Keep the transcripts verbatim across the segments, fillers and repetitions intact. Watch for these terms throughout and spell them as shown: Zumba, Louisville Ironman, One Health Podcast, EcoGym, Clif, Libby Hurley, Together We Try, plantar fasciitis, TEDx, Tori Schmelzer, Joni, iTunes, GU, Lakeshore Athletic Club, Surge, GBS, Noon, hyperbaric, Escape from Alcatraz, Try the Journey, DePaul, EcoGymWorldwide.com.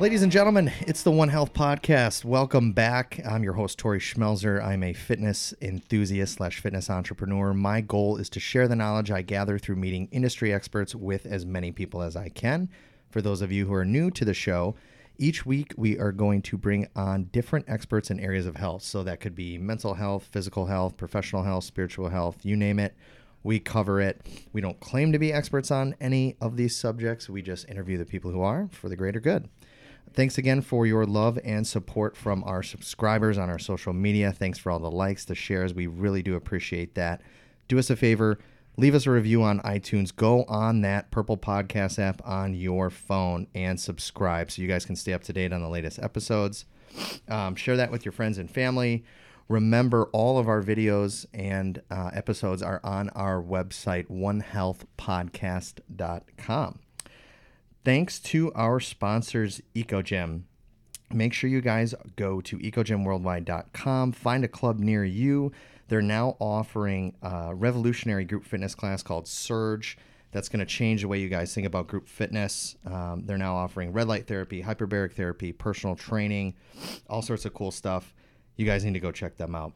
Ladies and gentlemen, it's the One Health Podcast. Welcome back. I'm your host, Tori Schmelzer. I'm a fitness enthusiast slash fitness entrepreneur. My goal is to share the knowledge I gather through meeting industry experts with as many people as I can. For those of you who are new to the show, each week we are going to bring on different experts in areas of health. So that could be mental health, physical health, professional health, spiritual health, you name it. We cover it. We don't claim to be experts on any of these subjects. We just interview the people who are for the greater good. Thanks again for your love and support from our subscribers on our social media. Thanks for all the likes, the shares. We really do appreciate that. Do us a favor. Leave us a review on iTunes. Go on that Purple Podcast app on your phone and subscribe so you guys can stay up to date on the latest episodes. Um, share that with your friends and family. Remember, all of our videos and uh, episodes are on our website, one health podcast dot com. Thanks to our sponsors, EcoGym. Make sure you guys go to eco gym worldwide dot com, find a club near you. They're now offering a revolutionary group fitness class called Surge that's going to change the way you guys think about group fitness. Um, they're now offering red light therapy, hyperbaric therapy, personal training, all sorts of cool stuff. You guys need to go check them out.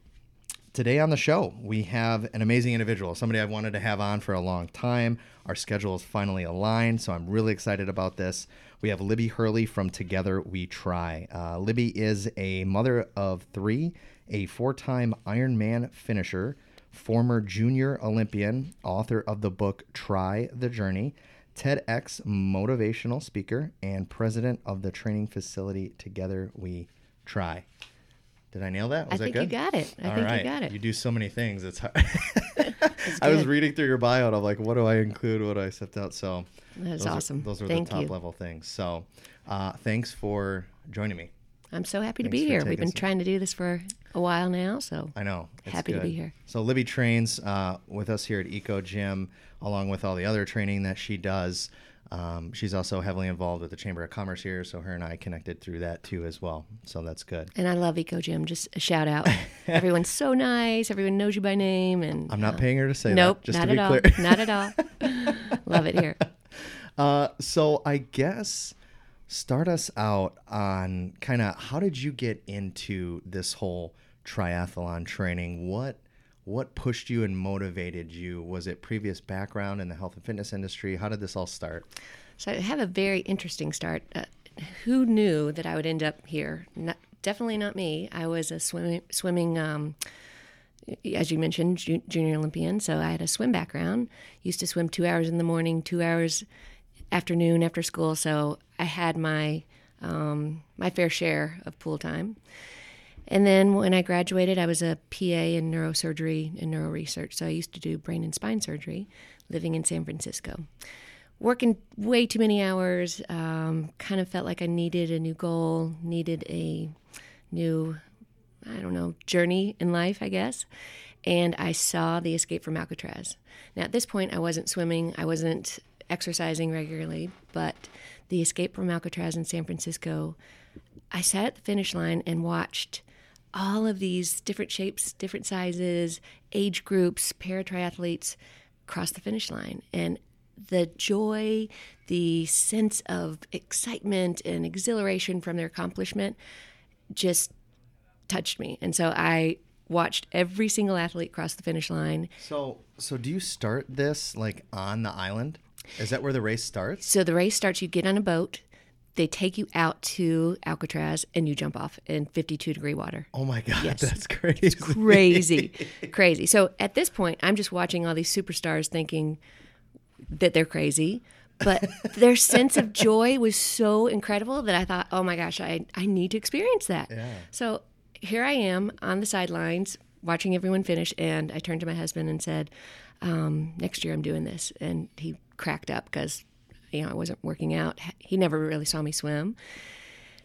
Today on the show, we have an amazing individual, somebody I've wanted to have on for a long time. Our schedule is finally aligned, so I'm really excited about this. We have Libby Hurley from Together We Try. Uh, Libby is a mother of three, a four-time Ironman finisher, former junior Olympian, author of the book Try the Journey, TEDx motivational speaker, and president of the training facility Together We Try. Did I nail that? Was I that good? I think you got it. I All think right. you got it. You do so many things. It's hard. It's I was reading through your bio and I'm like, what do I include? What do I set out? So that's awesome. Are, those are Thank the top you. level things. So uh, thanks for joining me. I'm so happy thanks to be here. We've been some... trying to do this for a while now. So I know. It's happy good. to be here. So Libby trains uh, with us here at Eco Gym, along with all the other training that she does. Um, she's also heavily involved with the Chamber of Commerce here, so her and I connected through that too as well. So that's good. And I love EcoGym. Just a shout out. Everyone's so nice. Everyone knows you by name. And I'm not uh, paying her to say nope, that. Just not to be at clear. all. Not at all. Love it here. Uh, so I guess start us out on kind of how did you get into this whole triathlon training? What What pushed you and motivated you? Was it previous background in the health and fitness industry? How did this all start? So I have a very interesting start. Uh, who knew that I would end up here? Not, definitely not me. I was a swim, swimming, um, as you mentioned, ju- junior Olympian. So I had a swim background. Used to swim two hours in the morning, two hours afternoon after school. So I had my um, my fair share of pool time. And then when I graduated, I was a P A in neurosurgery and neuroresearch. So I used to do brain and spine surgery, living in San Francisco. Working way too many hours, um, kind of felt like I needed a new goal, needed a new, I don't know, journey in life, I guess. And I saw the Escape from Alcatraz. Now, at this point, I wasn't swimming. I wasn't exercising regularly. But the Escape from Alcatraz in San Francisco, I sat at the finish line and watched all of these different shapes, different sizes, age groups, paratriathletes cross the finish line. And the joy, the sense of excitement and exhilaration from their accomplishment just touched me. And so I watched every single athlete cross the finish line. So, so do you start this like on the island? Is that where the race starts? So the race starts, you get on a boat. They take you out to Alcatraz and you jump off in fifty-two degree water. Oh my God, yes. That's crazy. It's crazy, crazy. So at this point, I'm just watching all these superstars thinking that they're crazy, but their sense of joy was so incredible that I thought, oh my gosh, I, I need to experience that. Yeah. So here I am on the sidelines watching everyone finish, and I turned to my husband and said, um, next year I'm doing this. And he cracked up because you know, I wasn't working out. He never really saw me swim.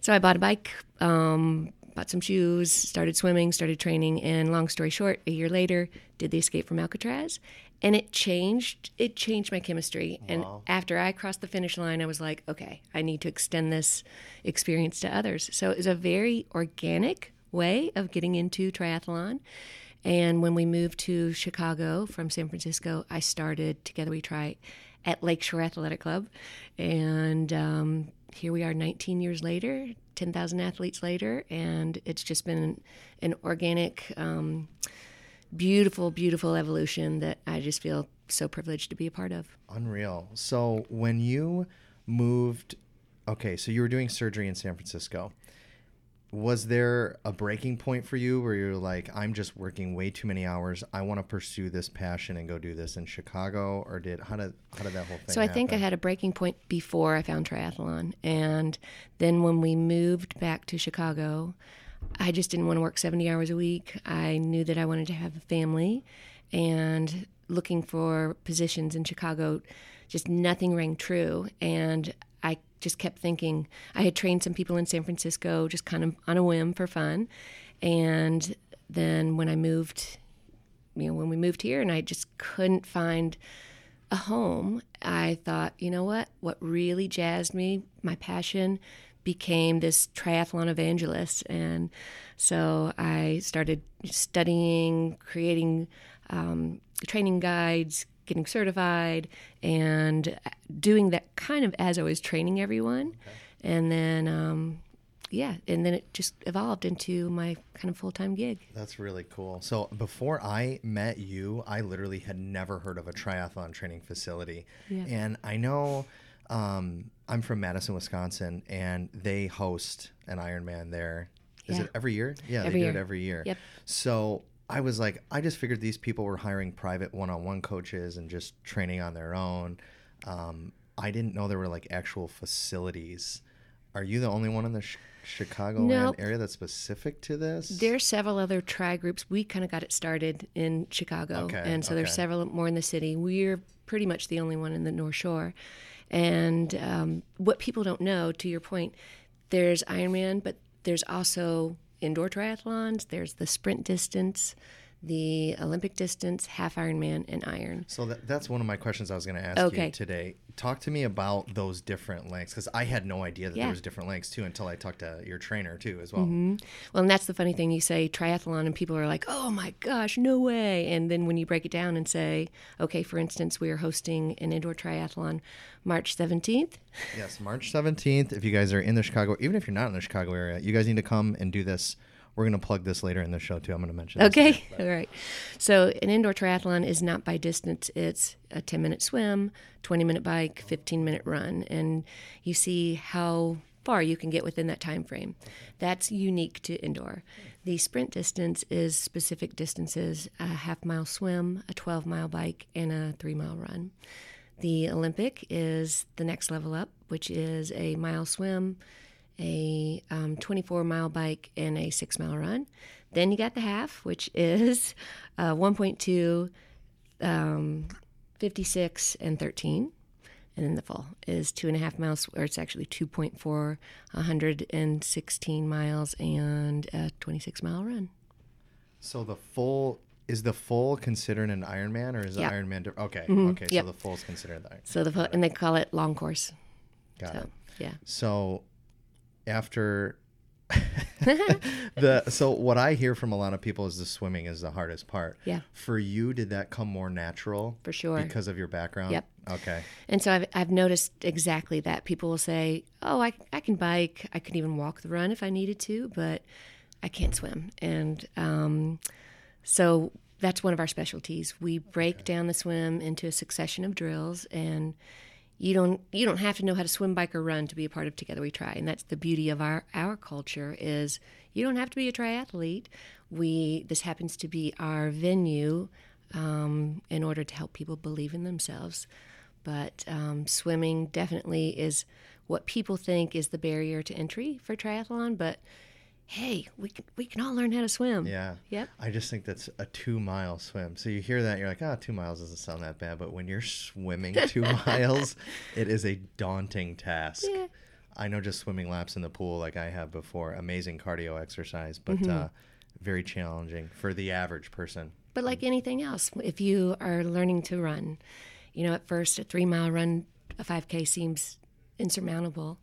So I bought a bike, um, bought some shoes, started swimming, started training. And long story short, a year later, did the Escape from Alcatraz. And it changed. It changed my chemistry. Wow. And after I crossed the finish line, I was like, okay, I need to extend this experience to others. So it was a very organic way of getting into triathlon. And when we moved to Chicago from San Francisco, I started Together We Try at Lakeshore Athletic Club, and um, here we are nineteen years later, ten thousand athletes later, and it's just been an, an organic, um, beautiful, beautiful evolution that I just feel so privileged to be a part of. Unreal. So when you moved, okay, so you were doing surgery in San Francisco. Was there a breaking point for you where you're like, I'm just working way too many hours, I want to pursue this passion and go do this in Chicago? Or did how did how did that whole thing So I happen? think I had a breaking point before I found triathlon. And then when we moved back to Chicago, I just didn't want to work seventy hours a week. I knew that I wanted to have a family, and looking for positions in Chicago, just nothing rang true. And I just kept thinking, I had trained some people in San Francisco just kind of on a whim for fun. And then when I moved, you know, when we moved here and I just couldn't find a home, I thought, you know what, what really jazzed me, my passion became this triathlon evangelist. And so I started studying, creating um, training guides, getting certified, and doing that kind of as I was training everyone. Okay. And then, um, yeah, and then it just evolved into my kind of full-time gig. That's really cool. So before I met you, I literally had never heard of a triathlon training facility. Yeah. And I know um, I'm from Madison, Wisconsin, and they host an Ironman there. Is yeah. it every year? Yeah, every they do year. it every year. Yep. So I was like, I just figured these people were hiring private one-on-one coaches and just training on their own. Um, I didn't know there were like actual facilities. Are you the only one in the sh- Chicago nope. area that's specific to this? There's several other tri groups. We kind of got it started in Chicago, okay, and so okay. there's several more in the city. We're pretty much the only one in the North Shore. And um, what people don't know, to your point, there's Ironman, but there's also indoor triathlons, there's the sprint distance, the Olympic distance, half Ironman, and iron. So that, that's one of my questions I was going to ask okay. you today. Talk to me about those different lengths, because I had no idea that yeah. there was different lengths, too, until I talked to your trainer, too, as well. Mm-hmm. Well, and that's the funny thing. You say triathlon, and people are like, oh, my gosh, no way. And then when you break it down and say, okay, for instance, we are hosting an indoor triathlon March seventeenth. Yes, March seventeenth. If you guys are in the Chicago, even if you're not in the Chicago area, you guys need to come and do this. We're going to plug this later in the show, too. I'm going to mention this. Okay. Later, all right. So an indoor triathlon is not by distance. It's a ten-minute swim, twenty-minute bike, fifteen-minute run. And you see how far you can get within that time frame. That's unique to indoor. The sprint distance is specific distances, a half-mile swim, a twelve-mile bike, and a three-mile run. The Olympic is the next level up, which is a mile swim, a um, twenty-four mile bike, and a six mile run. Then you got the half, which is uh, one point two, um, fifty-six, and thirteen. And then the full is two and a half miles, or it's actually two point four, one hundred sixteen miles, and a twenty-six mile run. So the full, is the full considered an Ironman, or is yeah. the Ironman? De- okay, mm-hmm. okay, so yep. the full is considered the Ironman. So the full, and they call it long course. Got so, it. Yeah. So after the so what I hear from a lot of people is the swimming is the hardest part. Yeah. For you, did that come more natural? For sure. Because of your background? Yep. Okay. And so I've I've noticed exactly that. People will say, oh, I I can bike, I could even walk the run if I needed to, but I can't swim. And um so that's one of our specialties. We break okay. down the swim into a succession of drills, and You don't you don't have to know how to swim, bike, or run to be a part of Together We Try. And that's the beauty of our, our culture is you don't have to be a triathlete. We This happens to be our venue um, in order to help people believe in themselves. But um, swimming definitely is what people think is the barrier to entry for triathlon. But, hey, we can, we can all learn how to swim. Yeah. Yep. I just think that's a two-mile swim. So you hear that, you're like, oh, two miles doesn't sound that bad. But when you're swimming two miles, it is a daunting task. Yeah. I know just swimming laps in the pool like I have before, amazing cardio exercise, but mm-hmm. uh, very challenging for the average person. But like um, anything else, if you are learning to run, you know, at first a three-mile run, a five K seems insurmountable.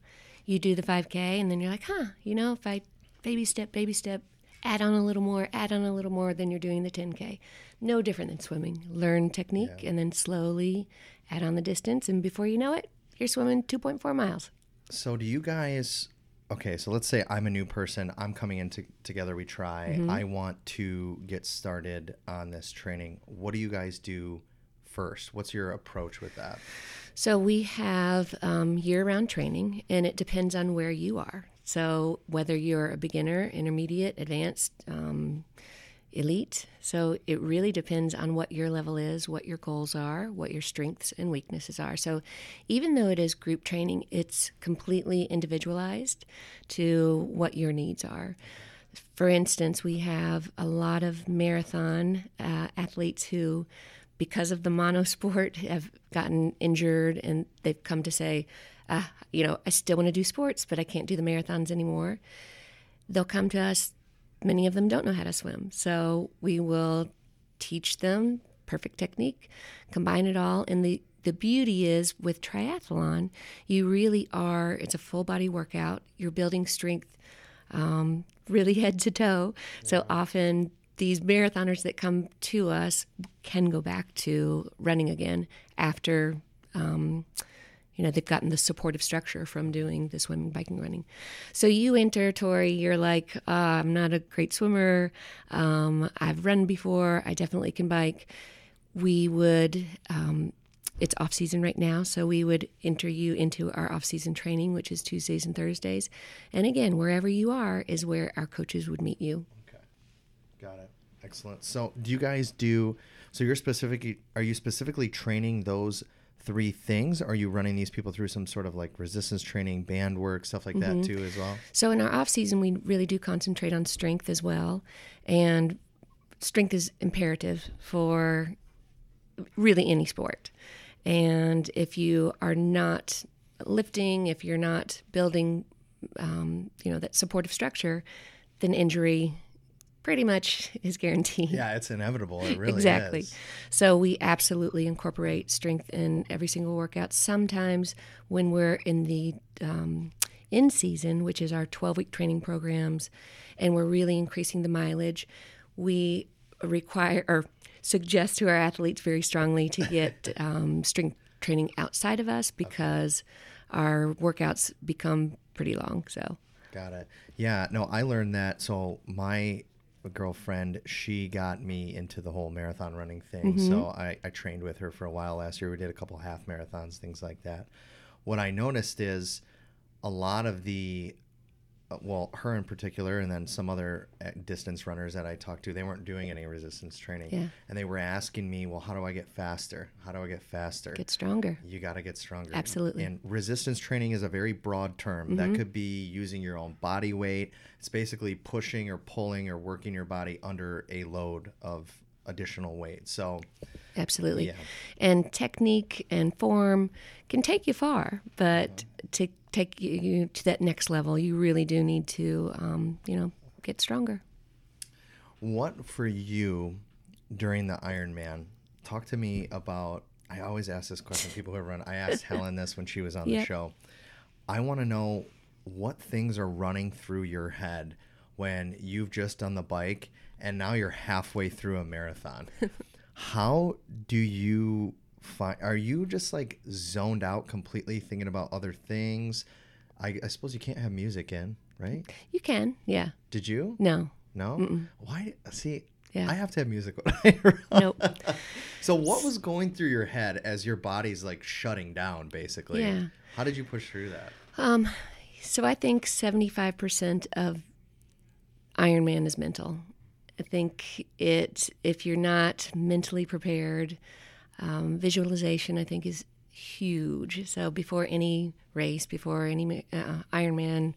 You do the five K, and then you're like, huh, you know, if I – baby step, baby step, add on a little more, add on a little more, then you're doing the ten K. No different than swimming. Learn technique yeah. and then slowly add on the distance. And before you know it, you're swimming two point four miles. So do you guys, okay, so let's say I'm a new person. I'm coming in to, Together We Try. Mm-hmm. I want to get started on this training. What do you guys do first? What's your approach with that? So we have um, year-round training, and it depends on where you are. So whether you're a beginner, intermediate, advanced, um, elite, so it really depends on what your level is, what your goals are, what your strengths and weaknesses are. So even though it is group training, it's completely individualized to what your needs are. For instance, we have a lot of marathon uh, athletes who, because of the monosport, have gotten injured, and they've come to say, ah, you know, I still want to do sports, but I can't do the marathons anymore. They'll come to us. Many of them don't know how to swim. So we will teach them perfect technique, combine it all. And the, the beauty is with triathlon, you really are, it's a full body workout. You're building strength um, really head to toe. Yeah. So often these marathoners that come to us can go back to running again after um you know, they've gotten the supportive structure from doing the swimming, biking, running. So you enter, Tori, you're like, uh, I'm not a great swimmer. Um, I've run before. I definitely can bike. We would, um, it's off season right now. So we would enter you into our off season training, which is Tuesdays and Thursdays. And again, wherever you are is where our coaches would meet you. Okay. Got it. Excellent. So do you guys do, so you're specifically, are you specifically training those three things? Are you running these people through some sort of like resistance training, band work, stuff like mm-hmm. that too as well? So in our off season, we really do concentrate on strength as well. And strength is imperative for really any sport. And if you are not lifting, if you're not building, um, you know, that supportive structure, then injury pretty much is guaranteed. Yeah, it's inevitable. It really exactly. is. Exactly. So we absolutely incorporate strength in every single workout. Sometimes when we're in the um, in season, which is our twelve-week training programs, and we're really increasing the mileage, we require or suggest to our athletes very strongly to get um, strength training outside of us because okay. our workouts become pretty long. So got it. Yeah. No, I learned that. So my a girlfriend, she got me into the whole marathon running thing. Mm-hmm. So I, I trained with her for a while last year. We did a couple half marathons, things like that. What I noticed is a lot of the, well, her in particular, and then some other distance runners that I talked to, they weren't doing any resistance training. Yeah. And they were asking me, well, how do I get faster? How do I get faster? Get stronger. You got to get stronger. Absolutely. And resistance training is a very broad term. Mm-hmm. That could be using your own body weight. It's basically pushing or pulling or working your body under a load of additional weight. So absolutely. Yeah. And technique and form can take you far, but yeah. to take you to that next level, you really do need to, um, you know, get stronger. What for you during the Ironman? Talk to me about, I always ask this question, people who run, I asked Helen this when she was on yeah. the show. I want to know what things are running through your head when you've just done the bike and now you're halfway through a marathon. How do you find, are you just like zoned out completely thinking about other things? I, I suppose you can't have music in, right? You can, yeah. Did you? No. No? Mm-mm. Why? See, yeah. I have to have music. Nope. So what was going through your head as your body's like shutting down basically? Yeah. How did you push through that? Um, so I think seventy-five percent of Ironman is mental. I think it, if you're not mentally prepared, um, visualization, I think, is huge. So before any race, before any uh, Ironman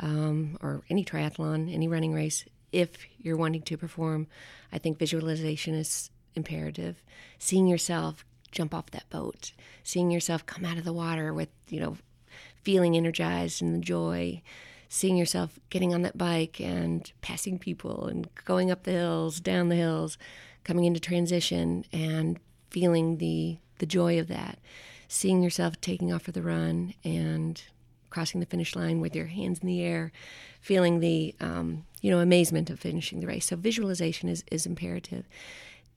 um, or any triathlon, any running race, if you're wanting to perform, I think visualization is imperative. Seeing yourself jump off that boat, seeing yourself come out of the water with, you know, feeling energized and the joy, seeing yourself getting on that bike and passing people and going up the hills, down the hills, coming into transition and feeling the, the joy of that, seeing yourself taking off for the run and crossing the finish line with your hands in the air, feeling the, um, you know, amazement of finishing the race. So visualization is, is imperative.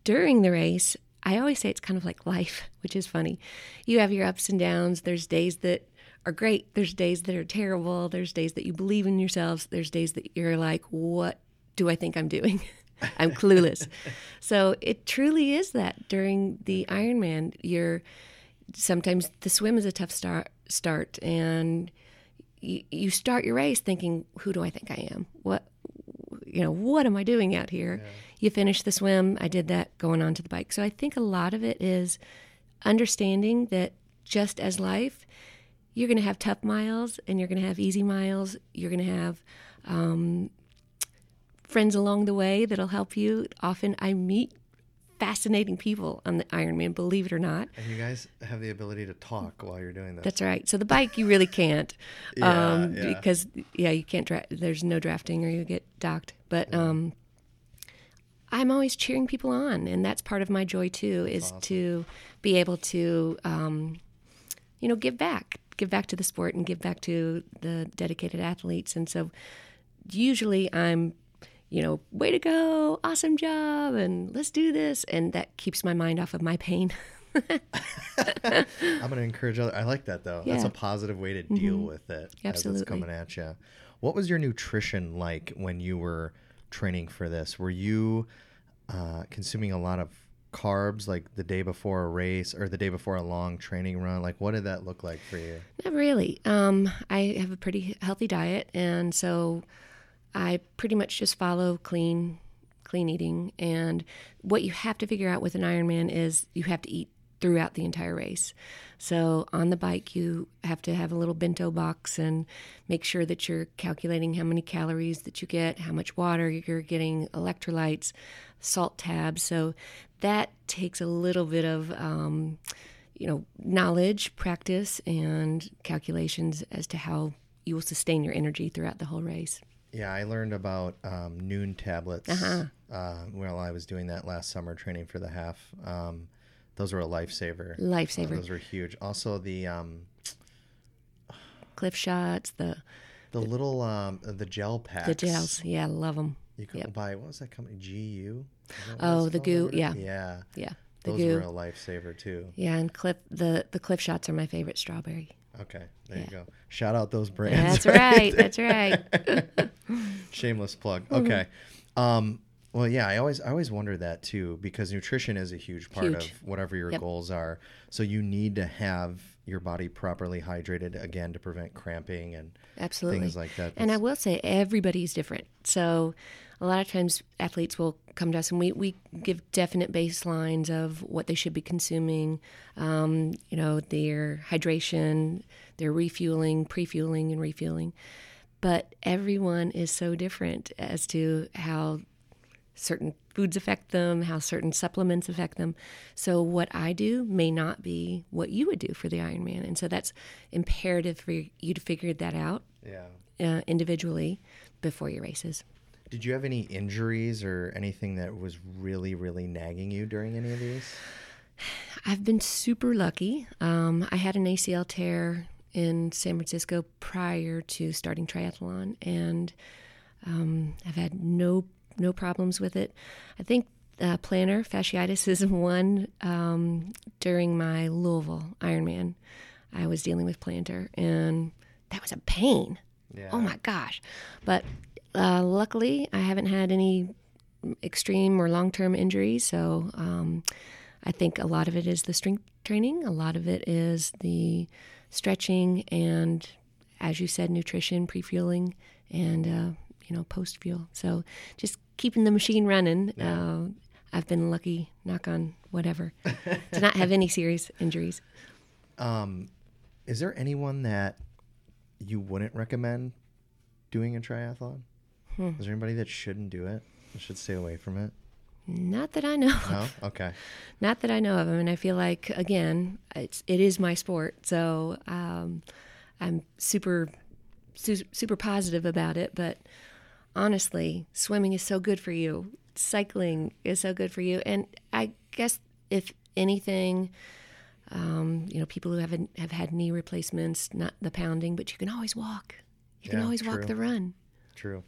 During the race, I always say it's kind of like life, which is funny. You have your ups and downs. There's days that are great. There's days that are terrible. There's days that you believe in yourselves. There's days that you're like, what do I think I'm doing? I'm clueless. So it truly is that during the Ironman, you're sometimes the swim is a tough start, start and you, you start your race thinking, who do I think I am? What, you know, what am I doing out here? Yeah. You finish the swim. I did that going on to the bike. So I think a lot of it is understanding that just as life, you're going to have tough miles and you're going to have easy miles. You're going to have um, friends along the way that'll help you. Often I meet fascinating people on the Ironman, believe it or not. And you guys have the ability to talk while you're doing that. That's right. So the bike, you really can't. yeah, um, yeah. Because, yeah, you can't dra- there's no drafting or you get docked. But yeah. um, I'm always cheering people on, and that's part of my joy, too, is awesome. to be able to... Um, you know, give back, give back to the sport and give back to the dedicated athletes. And so usually I'm, you know, way to go, awesome job, and let's do this. And that keeps my mind off of my pain. I'm going to encourage other. I like that, though. Yeah. That's a positive way to deal mm-hmm. with it. Absolutely. As it's coming at you. What was your nutrition like when you were training for this? Were you uh, consuming a lot of carbs like the day before a race or the day before a long training run? Like, what did that look like for you? Not really. Um, I have a pretty healthy diet, and so I pretty much just follow clean, clean eating. And what you have to figure out with an Ironman is you have to eat throughout the entire race. So on the bike, you have to have a little bento box and make sure that you're calculating how many calories that you get, how much water you're getting, electrolytes, salt tabs. So that takes a little bit of, um, you know, knowledge, practice, and calculations as to how you will sustain your energy throughout the whole race. Yeah, I learned about um, Noon tablets uh-huh. uh, while I was doing that last summer training for the half. Um, those were a lifesaver. Lifesaver. Uh, those were huge. Also the um, Clif shots, the the, the little um, the gel packs. The gels, yeah, I love them. You could yep. buy, what was that company? G U? Oh, the G U, yeah. Yeah. Yeah. Those were a lifesaver too. Yeah, and Clif, the, the Clif shots are my favorite strawberry. Okay, there yeah. you go. Shout out those brands. That's right, right that's right. Shameless plug. Okay. Mm-hmm. Um, well, yeah, I always I always wonder that too, because nutrition is a huge part huge. of whatever your yep. goals are. So you need to have your body properly hydrated, again, to prevent cramping and Absolutely. things like that. That's... And I will say everybody's different. So a lot of times athletes will come to us and we, we give definite baselines of what they should be consuming, um, you know, their hydration, their refueling, pre-fueling and refueling. But everyone is so different as to how certain foods affect them, how certain supplements affect them. So what I do may not be what you would do for the Ironman. And so that's imperative for you to figure that out yeah. uh, individually before your races. Did you have any injuries or anything that was really, really nagging you during any of these? I've been super lucky. Um, I had an A C L tear in San Francisco prior to starting triathlon, and um, I've had no no problems with it. I think uh, plantar fasciitis is one. Um, during my Louisville Ironman, I was dealing with plantar, and that was a pain. Yeah. Oh my gosh. But uh, luckily, I haven't had any extreme or long-term injuries, so um, I think a lot of it is the strength training. A lot of it is the stretching and, as you said, nutrition, pre-fueling, and uh, you know, post-fuel. So just keeping the machine running. Yeah. Uh, I've been lucky, knock on whatever, to not have any serious injuries. Um, is there anyone that you wouldn't recommend doing a triathlon? Hmm. Is there anybody that shouldn't do it? That should stay away from it? Not that I know of. No? Okay. Not that I know of. I mean, I feel like, again, it's, it is my sport. So um, I'm super, su- super positive about it, but... Honestly, swimming is so good for you. Cycling is so good for you. And I guess if anything, um, you know, people who haven't have had knee replacements, not the pounding, but you can always walk. You can yeah, always true. walk the run. True.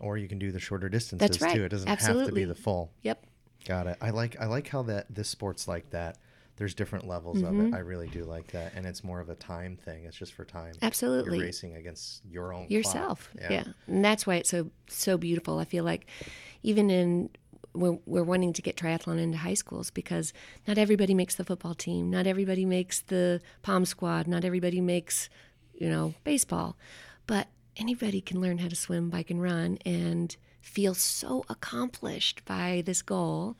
Or you can do the shorter distances That's right. too. It doesn't Absolutely. have to be the full. Yep. Got it. I like I like how that this sport's like that. there's different levels mm-hmm. of it. I really do like that. And it's more of a time thing. It's just for time. Absolutely. You're racing against your own yourself. Yeah. yeah. And that's why it's so, so beautiful. I feel like even in, we're, we're wanting to get triathlon into high schools because not everybody makes the football team. Not everybody makes the pom squad. Not everybody makes, you know, baseball, but anybody can learn how to swim, bike, and run and feel so accomplished by this goal.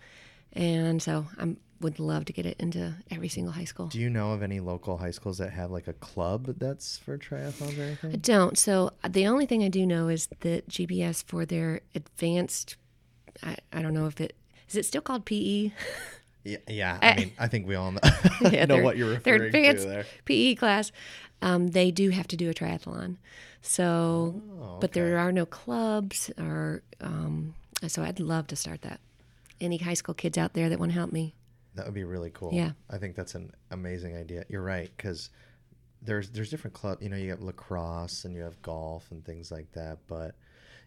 And so I'm, would love to get it into every single high school. Do you know of any local high schools that have like a club that's for triathlons or anything? I don't. So the only thing I do know is that G B S for their advanced, I, I don't know if it, is it still called P E? Yeah, yeah. I, I mean, I think we all know, yeah, know what you're referring to there. Their advanced P E class, um, they do have to do a triathlon. So, oh, okay. But there are no clubs or, um, so I'd love to start that. Any high school kids out there that want to help me? That would be really cool. Yeah. I think that's an amazing idea. You're right, because there's there's different clubs. You know, you have lacrosse and you have golf and things like that. But,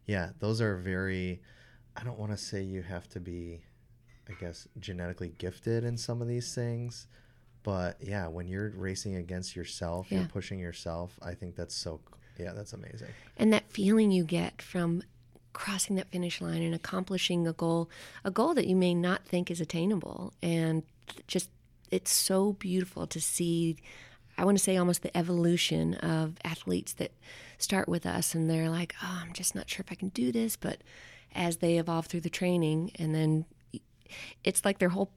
yeah, those are very – I don't want to say you have to be, I guess, genetically gifted in some of these things. But, yeah, when you're racing against yourself, yeah. you're pushing yourself, I think that's so – yeah, that's amazing. And that feeling you get from – crossing that finish line and accomplishing a goal, a goal that you may not think is attainable. And just, it's so beautiful to see, I want to say almost the evolution of athletes that start with us and they're like, oh, I'm just not sure if I can do this. But as they evolve through the training and then it's like their whole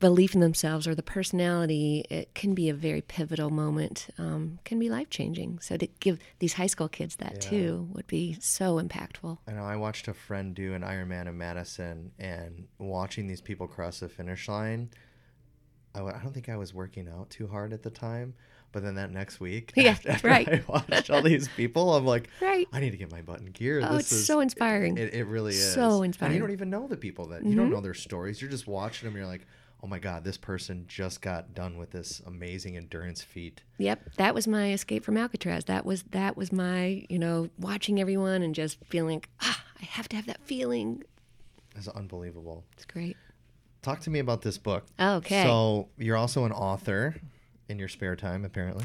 belief in themselves or the personality, it can be a very pivotal moment, um, can be life-changing. So to give these high school kids that yeah. too would be so impactful. I know I watched a friend do an Ironman in Madison, and watching these people cross the finish line, I, I don't think I was working out too hard at the time. But then that next week, yeah, after, after right. I watched all these people, I'm like, right. I need to get my butt in gear. Oh, this it's is, so inspiring. It, it really is. So inspiring. And you don't even know the people that, mm-hmm. you don't know their stories. You're just watching them. You're like, oh my God, this person just got done with this amazing endurance feat. Yep. That was my escape from Alcatraz. That was, that was my, you know, watching everyone and just feeling, ah, I have to have that feeling. It's unbelievable. It's great. Talk to me about this book. Okay. So you're also an author. In your spare time, apparently.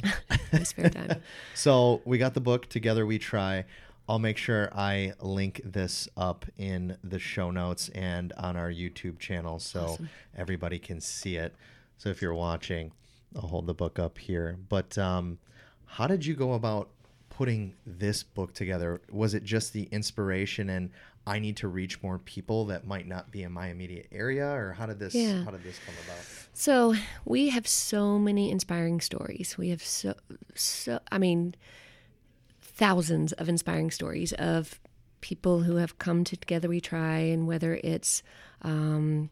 My spare time. So we got the book, Together We Try. I'll make sure I link this up in the show notes and on our YouTube channel so awesome. Everybody can see it. So if you're watching, I'll hold the book up here. But um, how did you go about putting this book together? Was it just the inspiration and I need to reach more people that might not be in my immediate area, or how did this yeah. how did this come about? So we have so many inspiring stories. We have so so I mean thousands of inspiring stories of people who have come to Together We Try, and whether it's um,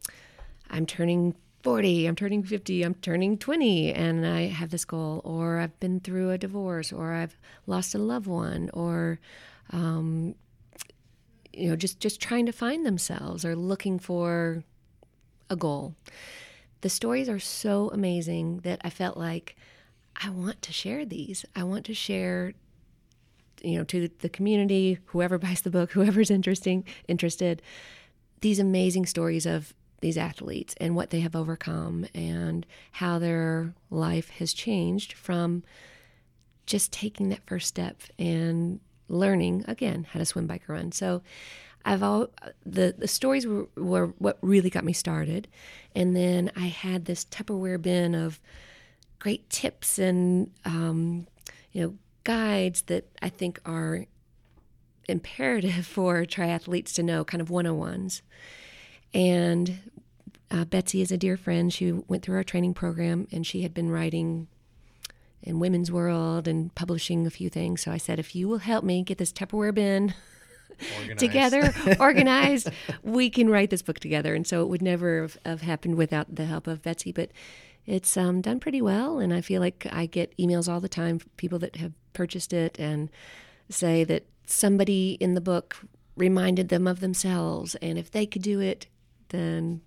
I'm turning forty, I'm turning fifty, I'm turning twenty, and I have this goal, or I've been through a divorce, or I've lost a loved one, or um, you know, just, just trying to find themselves or looking for a goal. The stories are so amazing that I felt like I want to share these. I want to share, you know, to the community, whoever buys the book, whoever's interesting, interested, these amazing stories of these athletes and what they have overcome and how their life has changed from just taking that first step and learning again how to swim, bike, or run. So I've all the, the stories were, were what really got me started. And then I had this Tupperware bin of great tips and, um, you know, guides that I think are imperative for triathletes to know, kind of one oh ones. And uh, Betsy is a dear friend. She went through our training program, and she had been writing in Women's World and publishing a few things. So I said, if you will help me get this Tupperware bin organized. together, organized, we can write this book together. And so it would never have, have happened without the help of Betsy. But it's um, done pretty well, and I feel like I get emails all the time from people that have purchased it and say that somebody in the book reminded them of themselves, and if they could do it, then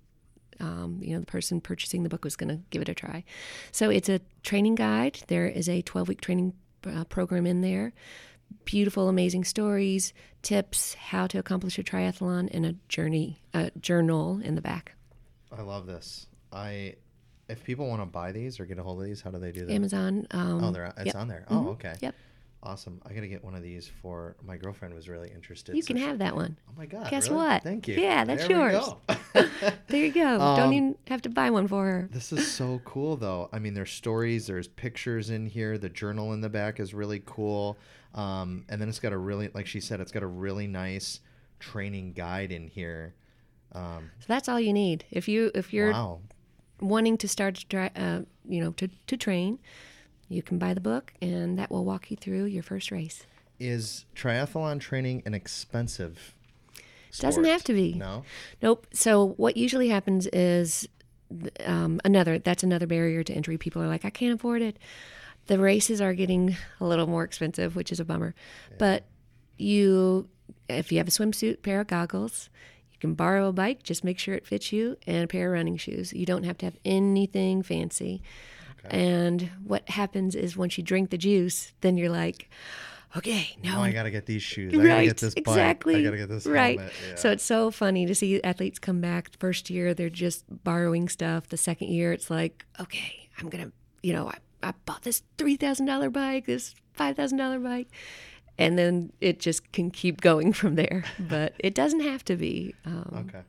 um, you know, the person purchasing the book was going to give it a try. So it's a training guide. There is a twelve-week training uh, program in there. Beautiful, amazing stories, tips, how to accomplish a triathlon, and a journey, a journal in the back. I love this. I if people want to buy these or get a hold of these, how do they do that? Amazon. Um, oh, they're it's yep. on there. Oh, mm-hmm. okay. Yep. Awesome. I got to get one of these for my girlfriend was really interested. You so can have that one. Oh my God. Guess really? What? Thank you. Yeah, that's there yours. We go. There you go. Um, Don't even have to buy one for her. This is so cool though. I mean, there's stories, there's pictures in here. The journal in the back is really cool. Um, and then it's got a really, like she said, it's got a really nice training guide in here. Um, so that's all you need. If you, if you're wow. wanting to start to try, uh, you know, to, to train, you can buy the book, and that will walk you through your first race. Is triathlon training an expensive sport? Doesn't have to be. No? Nope. So what usually happens is um, another, that's another barrier to entry. People are like, I can't afford it. The races are getting a little more expensive, which is a bummer. Yeah. But you, if you have a swimsuit, pair of goggles, you can borrow a bike, just make sure it fits you, and a pair of running shoes. You don't have to have anything fancy. And what happens is once you drink the juice, then you're like, okay, no. Now I got to get these shoes. Right, I got to get this bike. Exactly. I got to get this right. helmet. Yeah. So it's so funny to see athletes come back. The first year, they're just borrowing stuff. The second year, it's like, okay, I'm going to, you know, I, I bought this three thousand dollars bike, this five thousand dollars bike. And then it just can keep going from there. But it doesn't have to be. Um, okay.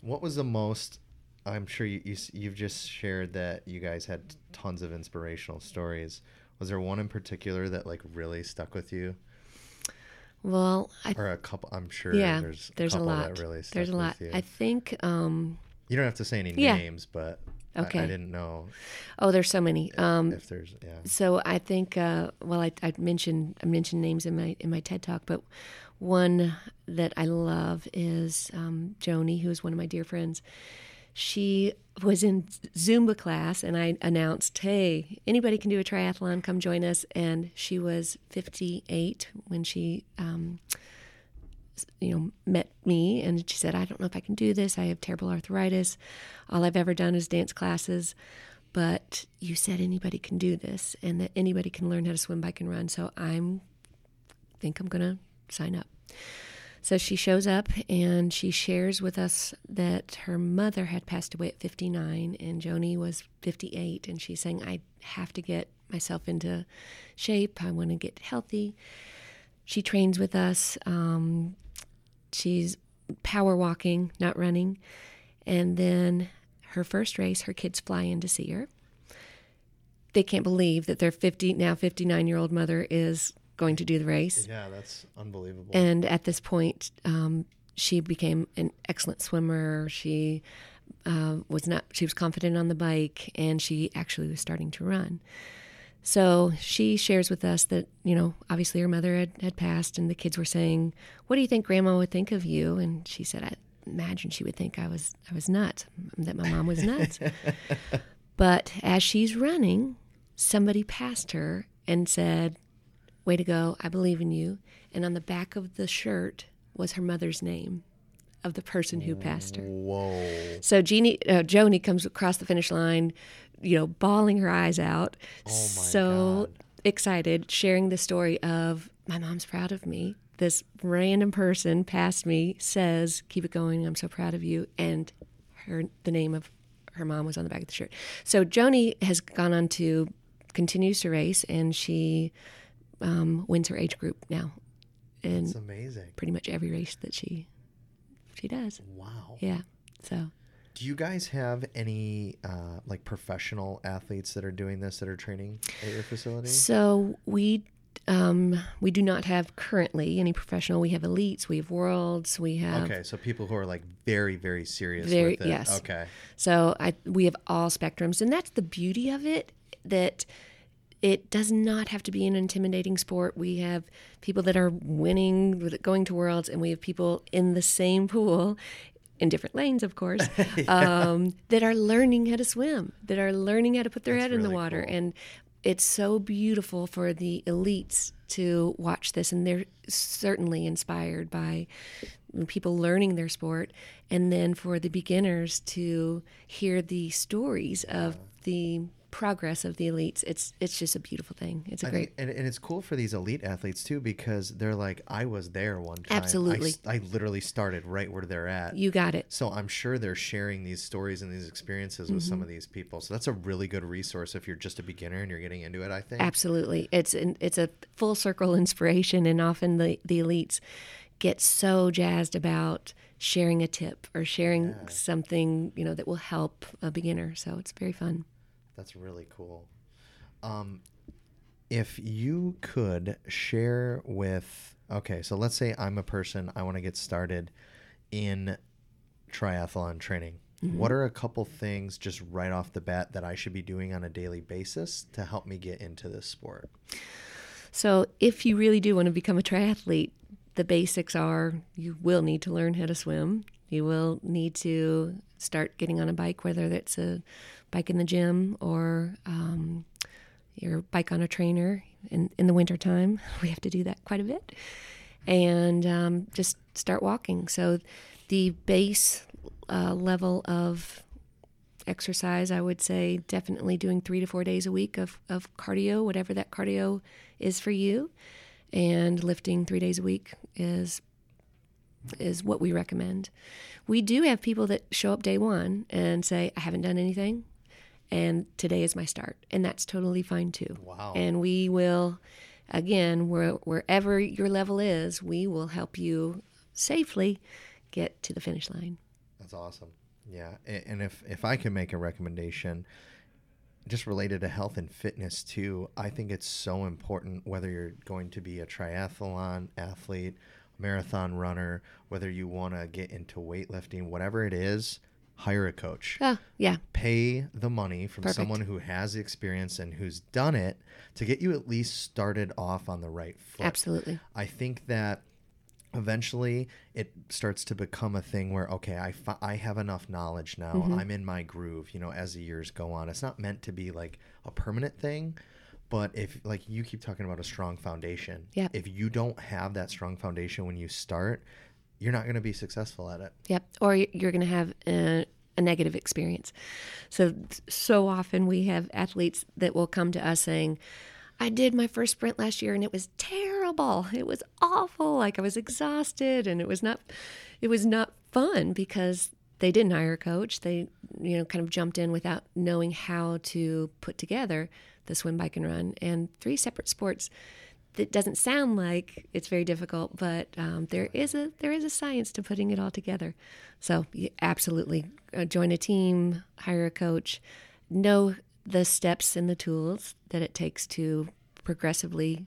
What was the most... I'm sure you, you, you've just shared that you guys had tons of inspirational stories. Was there one in particular that like really stuck with you? Well, I, or a couple, I'm sure yeah, there's, there's a, couple a lot that really stuck there's a lot. With you. I think, um, you don't have to say any yeah. names, but okay. I, I didn't know. Oh, there's so many. If, um, if there's, yeah. So I think, uh, well, I, I mentioned, I mentioned names in my, in my TED talk, but one that I love is, um, Joni, who is one of my dear friends. She was in Zumba class, and I announced, hey, anybody can do a triathlon, come join us. And she was fifty-eight when she, um, you know, met me, and she said, I don't know if I can do this. I have terrible arthritis. All I've ever done is dance classes. But you said anybody can do this, and that anybody can learn how to swim, bike, and run. So I'm think I'm going to sign up. So she shows up and she shares with us that her mother had passed away at fifty-nine and Joni was fifty-eight. And she's saying, I have to get myself into shape. I want to get healthy. She trains with us. Um, she's power walking, not running. And then her first race, her kids fly in to see her. They can't believe that their fifty now fifty-nine-year-old mother is going to do the race. Yeah, that's unbelievable. And at this point, um, she became an excellent swimmer. She uh, was not, she was confident on the bike, and she actually was starting to run. So she shares with us that, you know, obviously her mother had, had passed, and the kids were saying, what do you think Grandma would think of you? And she said, I imagine she would think I was, I was nuts, that my mom was nuts. But as she's running, somebody passed her and said, way to go, I believe in you. And on the back of the shirt was her mother's name of the person who passed her. Whoa. So Jeannie, uh, Joni comes across the finish line, you know, bawling her eyes out. Oh my so God. Excited, sharing the story of, my mom's proud of me. This random person passed me, says, keep it going, I'm so proud of you. And her, the name of her mom was on the back of the shirt. So Joni has gone on to, continues to race, and she... Um, wins her age group now. And that's amazing. Pretty much every race that she she does. Wow. Yeah. So. Do you guys have any uh, like professional athletes that are doing this, that are training at your facility? So we um, we do not have currently any professional. We have elites. We have worlds. We have. Okay. So people who are like very, very serious very, with it. Yes. Okay. So I we have all spectrums. And that's the beauty of it, that it does not have to be an intimidating sport. We have people that are winning, going to worlds, and we have people in the same pool, in different lanes, of course, yeah. um, that are learning how to swim, that are learning how to put their That's head really in the water. Cool. And it's so beautiful for the elites to watch this, and they're certainly inspired by people learning their sport, and then for the beginners to hear the stories of the progress of the elites. It's it's just a beautiful thing. It's a I great think, and, and it's cool for these elite athletes too, because they're like, I was there one time. Absolutely. I, I literally started right where they're at. You got it. So I'm sure they're sharing these stories and these experiences with mm-hmm. some of these people. So that's a really good resource if you're just a beginner and you're getting into it, I think. Absolutely. It's an, it's a full circle inspiration, and often the, the elites get so jazzed about sharing a tip or sharing yeah. something, you know, that will help a beginner. So it's very fun. That's really cool. Um, if you could share with, okay, so let's say I'm a person, I want to get started in triathlon training. Mm-hmm. What are a couple things just right off the bat that I should be doing on a daily basis to help me get into this sport? So if you really do want to become a triathlete, the basics are you will need to learn how to swim. You will need to start getting on a bike, whether that's a bike in the gym or um, your bike on a trainer in, in the wintertime. We have to do that quite a bit. And um, just start walking. So the base uh, level of exercise, I would say definitely doing three to four days a week of, of cardio, whatever that cardio is for you. And lifting three days a week is is what we recommend. We do have people that show up day one and say, I haven't done anything, and today is my start. And that's totally fine too. Wow. And we will, again, where, wherever your level is, we will help you safely get to the finish line. That's awesome. Yeah. And if, if I can make a recommendation, just related to health and fitness too, I think it's so important, whether you're going to be a triathlon athlete, marathon runner, whether you want to get into weightlifting, whatever it is, hire a coach. Oh, yeah. Pay the money from Perfect. someone who has experience and who's done it to get you at least started off on the right foot. Absolutely. I think that eventually it starts to become a thing where, okay, I, fi- I have enough knowledge now. Mm-hmm. I'm in my groove, you know, as the years go on. It's not meant to be like a permanent thing, but if, like you keep talking about a strong foundation, yep. if you don't have that strong foundation when you start, you're not going to be successful at it. Yep. Or you're going to have a, a negative experience. So, so often we have athletes that will come to us saying, I did my first sprint last year and it was terrible. It was awful. Like I was exhausted and it was not, it was not fun because they didn't hire a coach. They, you know, kind of jumped in without knowing how to put together the swim, bike, and run, and three separate sports. That doesn't sound like it's very difficult, but um, there is a there is a science to putting it all together. So you absolutely uh, join a team, hire a coach, know the steps and the tools that it takes to progressively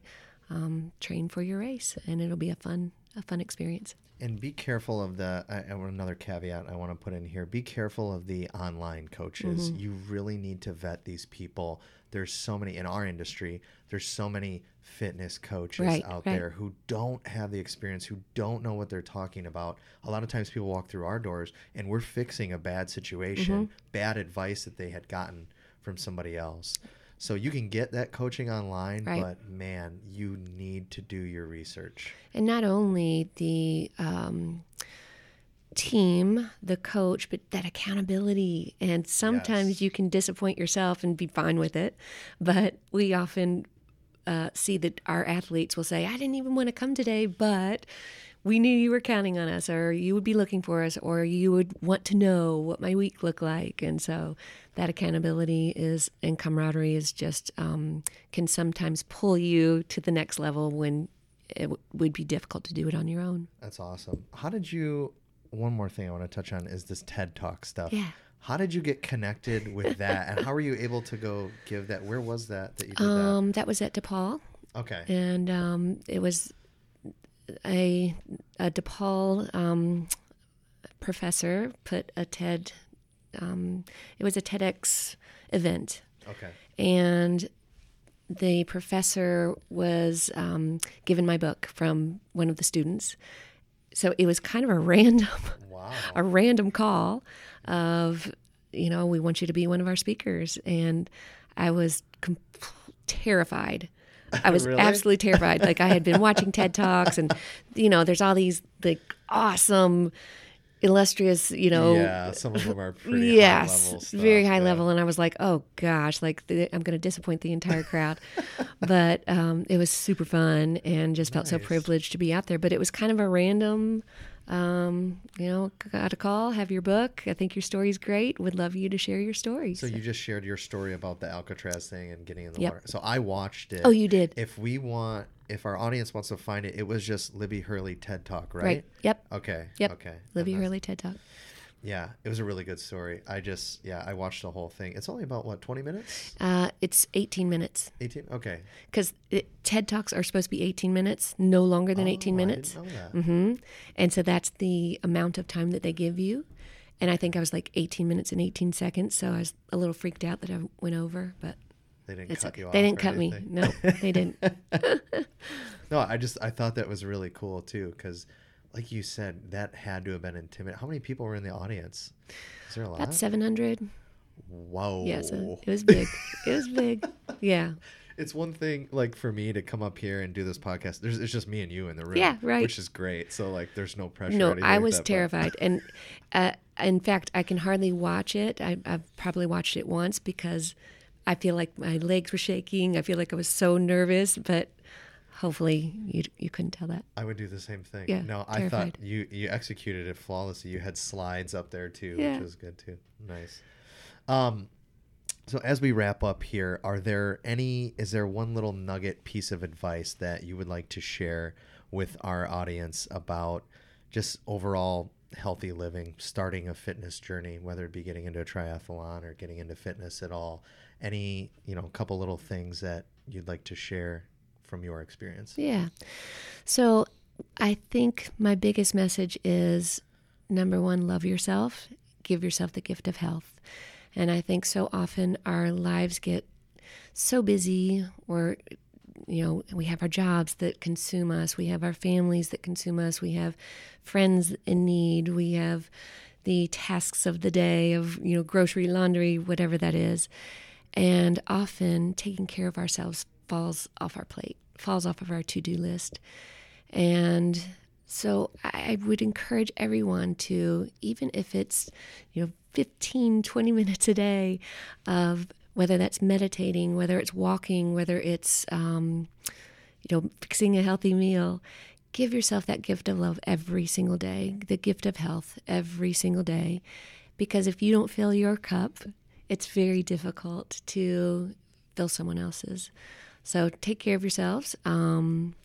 um, train for your race, and it'll be a fun a fun experience. And be careful of the, I, I want another caveat I want to put in here, be careful of the online coaches. Mm-hmm. You really need to vet these people. There's so many, in our industry, there's so many fitness coaches right, out right. there who don't have the experience, who don't know what they're talking about. A lot of times people walk through our doors and we're fixing a bad situation, mm-hmm. bad advice that they had gotten from somebody else. So you can get that coaching online, right. but man, you need to do your research. And not only the um, team, the coach, but that accountability. And sometimes yes. you can disappoint yourself and be fine with it. But we often uh, see that our athletes will say, I didn't even want to come today, but we knew you were counting on us, or you would be looking for us, or you would want to know what my week looked like. And so that accountability is, and camaraderie is just, um, can sometimes pull you to the next level when it w- would be difficult to do it on your own. That's awesome. How did you, one more thing I want to touch on is this TED Talk stuff. Yeah. How did you get connected with that? And how were you able to go give that? Where was that that you did um, that? That was at DePaul. Okay. And um, it was A, a DePaul um, professor put a TED, um, it was a TEDx event. Okay. And the professor was um, given my book from one of the students. So it was kind of a random, wow. a random call of, you know, we want you to be one of our speakers. And I was com- terrified. I was really? absolutely terrified. Like I had been watching TED Talks and, you know, there's all these like awesome illustrious, you know. Yeah, some of them are pretty yes, high level stuff, very high yeah. level. And I was like, oh gosh, like th- I'm going to disappoint the entire crowd. But um, it was super fun and just felt nice. So privileged to be out there. But it was kind of a random, um, you know, got a call, have your book. I think your story's great. Would love you to share your story. So, so. You just shared your story about the Alcatraz thing and getting in the yep. water. So I watched it. Oh, you did? If we want... If our audience wants to find it, it was just Libby Hurley TED Talk, right? Right. Yep. Okay. Yep. Okay. Libby Hurley TED Talk. Yeah. It was a really good story. I just, yeah, I watched the whole thing. It's only about, what, twenty minutes? Uh, it's eighteen minutes. eighteen? Okay. Because TED Talks are supposed to be eighteen minutes, no longer than oh, eighteen minutes. I didn't know that. Mm-hmm. And so that's the amount of time that they give you. And I think I was like eighteen minutes and eighteen seconds. So I was a little freaked out that I went over, but. They didn't it's cut okay. you off. They didn't cut anything. me. No, they didn't. No, I just, I thought that was really cool too. Cause like you said, that had to have been intimidating. How many people were in the audience? Is there a lot? About seven hundred. Whoa. Yeah, so it was big. It was big. Yeah. It's one thing, like, for me to come up here and do this podcast. There's, it's just me and you in the room. Yeah, right. Which is great. So, like, there's no pressure. No, I was like that, terrified. And, uh, in fact, I can hardly watch it. I, I've probably watched it once because I feel like my legs were shaking. I feel like I was so nervous, but hopefully you you couldn't tell that. I would do the same thing. Yeah, no, terrified. I thought you, you executed it flawlessly. You had slides up there too, yeah. which was good too. Nice. Um, so as we wrap up here, are there any, is there one little nugget piece of advice that you would like to share with our audience about just overall healthy living, starting a fitness journey, whether it be getting into a triathlon or getting into fitness at all? Any, you know, couple little things that you'd like to share from your experience? Yeah. So I think my biggest message is, number one, love yourself, give yourself the gift of health. And I think so often our lives get so busy, or, you know, we have our jobs that consume us. We have our families that consume us. We have friends in need. We have the tasks of the day of, you know, grocery, laundry, whatever that is. And often taking care of ourselves falls off our plate, falls off of our to-do list. And so I would encourage everyone to, even if it's, you know, fifteen, twenty minutes a day of, whether that's meditating, whether it's walking, whether it's, um, you know, fixing a healthy meal, give yourself that gift of love every single day, the gift of health every single day. Because if you don't fill your cup, it's very difficult to fill someone else's. So take care of yourselves. Um,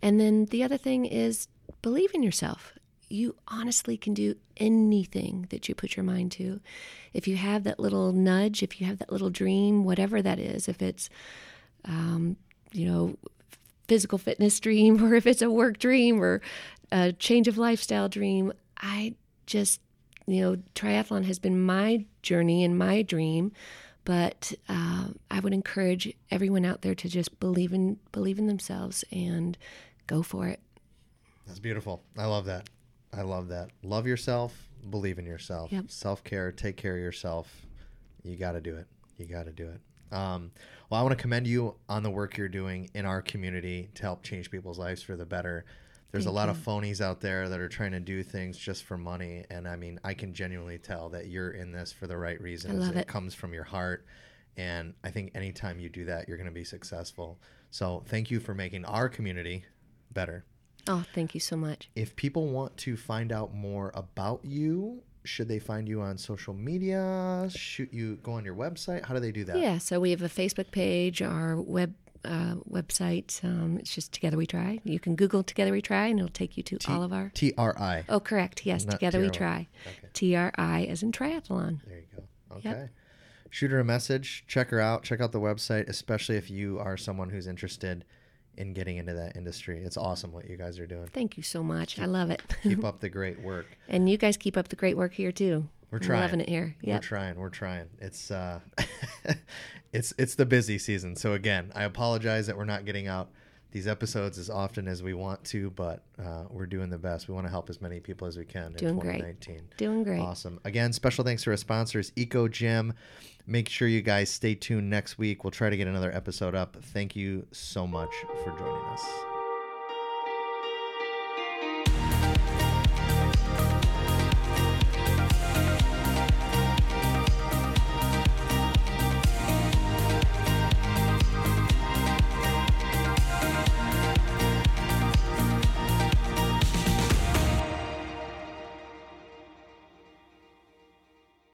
and then the other thing is believe in yourself. You honestly can do anything that you put your mind to. If you have that little nudge, if you have that little dream, whatever that is, if it's, um, you know, physical fitness dream, or if it's a work dream or a change of lifestyle dream, I just... You know, triathlon has been my journey and my dream, but uh, I would encourage everyone out there to just believe in believe in themselves and go for it. That's beautiful. I love that. I love that. Love yourself. Believe in yourself. Yep. Self-care. Take care of yourself. You got to do it. You got to do it. Um, well, I want to commend you on the work you're doing in our community to help change people's lives for the better. There's Thank a lot you. of phonies out there that are trying to do things just for money. And I mean, I can genuinely tell that you're in this for the right reasons. I love it. It comes from your heart. And I think anytime you do that, you're going to be successful. So thank you for making our community better. Oh, thank you so much. If people want to find out more about you, should they find you on social media? Should you go on your website? How do they do that? Yeah, so we have a Facebook page, our web Uh, website. Um, it's just Together We Try. You can Google Together We Try and it'll take you to T- all of our... T R I. Oh, correct. Yes, Not Together T R I. We Try. Okay. T R I as in triathlon. There you go. Okay. Yep. Shoot her a message. Check her out. Check out the website, especially if you are someone who's interested in getting into that industry. It's awesome what you guys are doing. Thank you so much. Keep, I love it. Keep up the great work. And you guys keep up the great work here too. We're trying. We're loving it here. Yep. We're trying. We're trying. It's uh, it's it's the busy season. So again, I apologize that we're not getting out these episodes as often as we want to, but uh, we're doing the best. We want to help as many people as we can doing in twenty nineteen. Great. Doing great. Awesome. Again, special thanks to our sponsors, EcoGym. Make sure you guys stay tuned next week. We'll try to get another episode up. Thank you so much for joining us.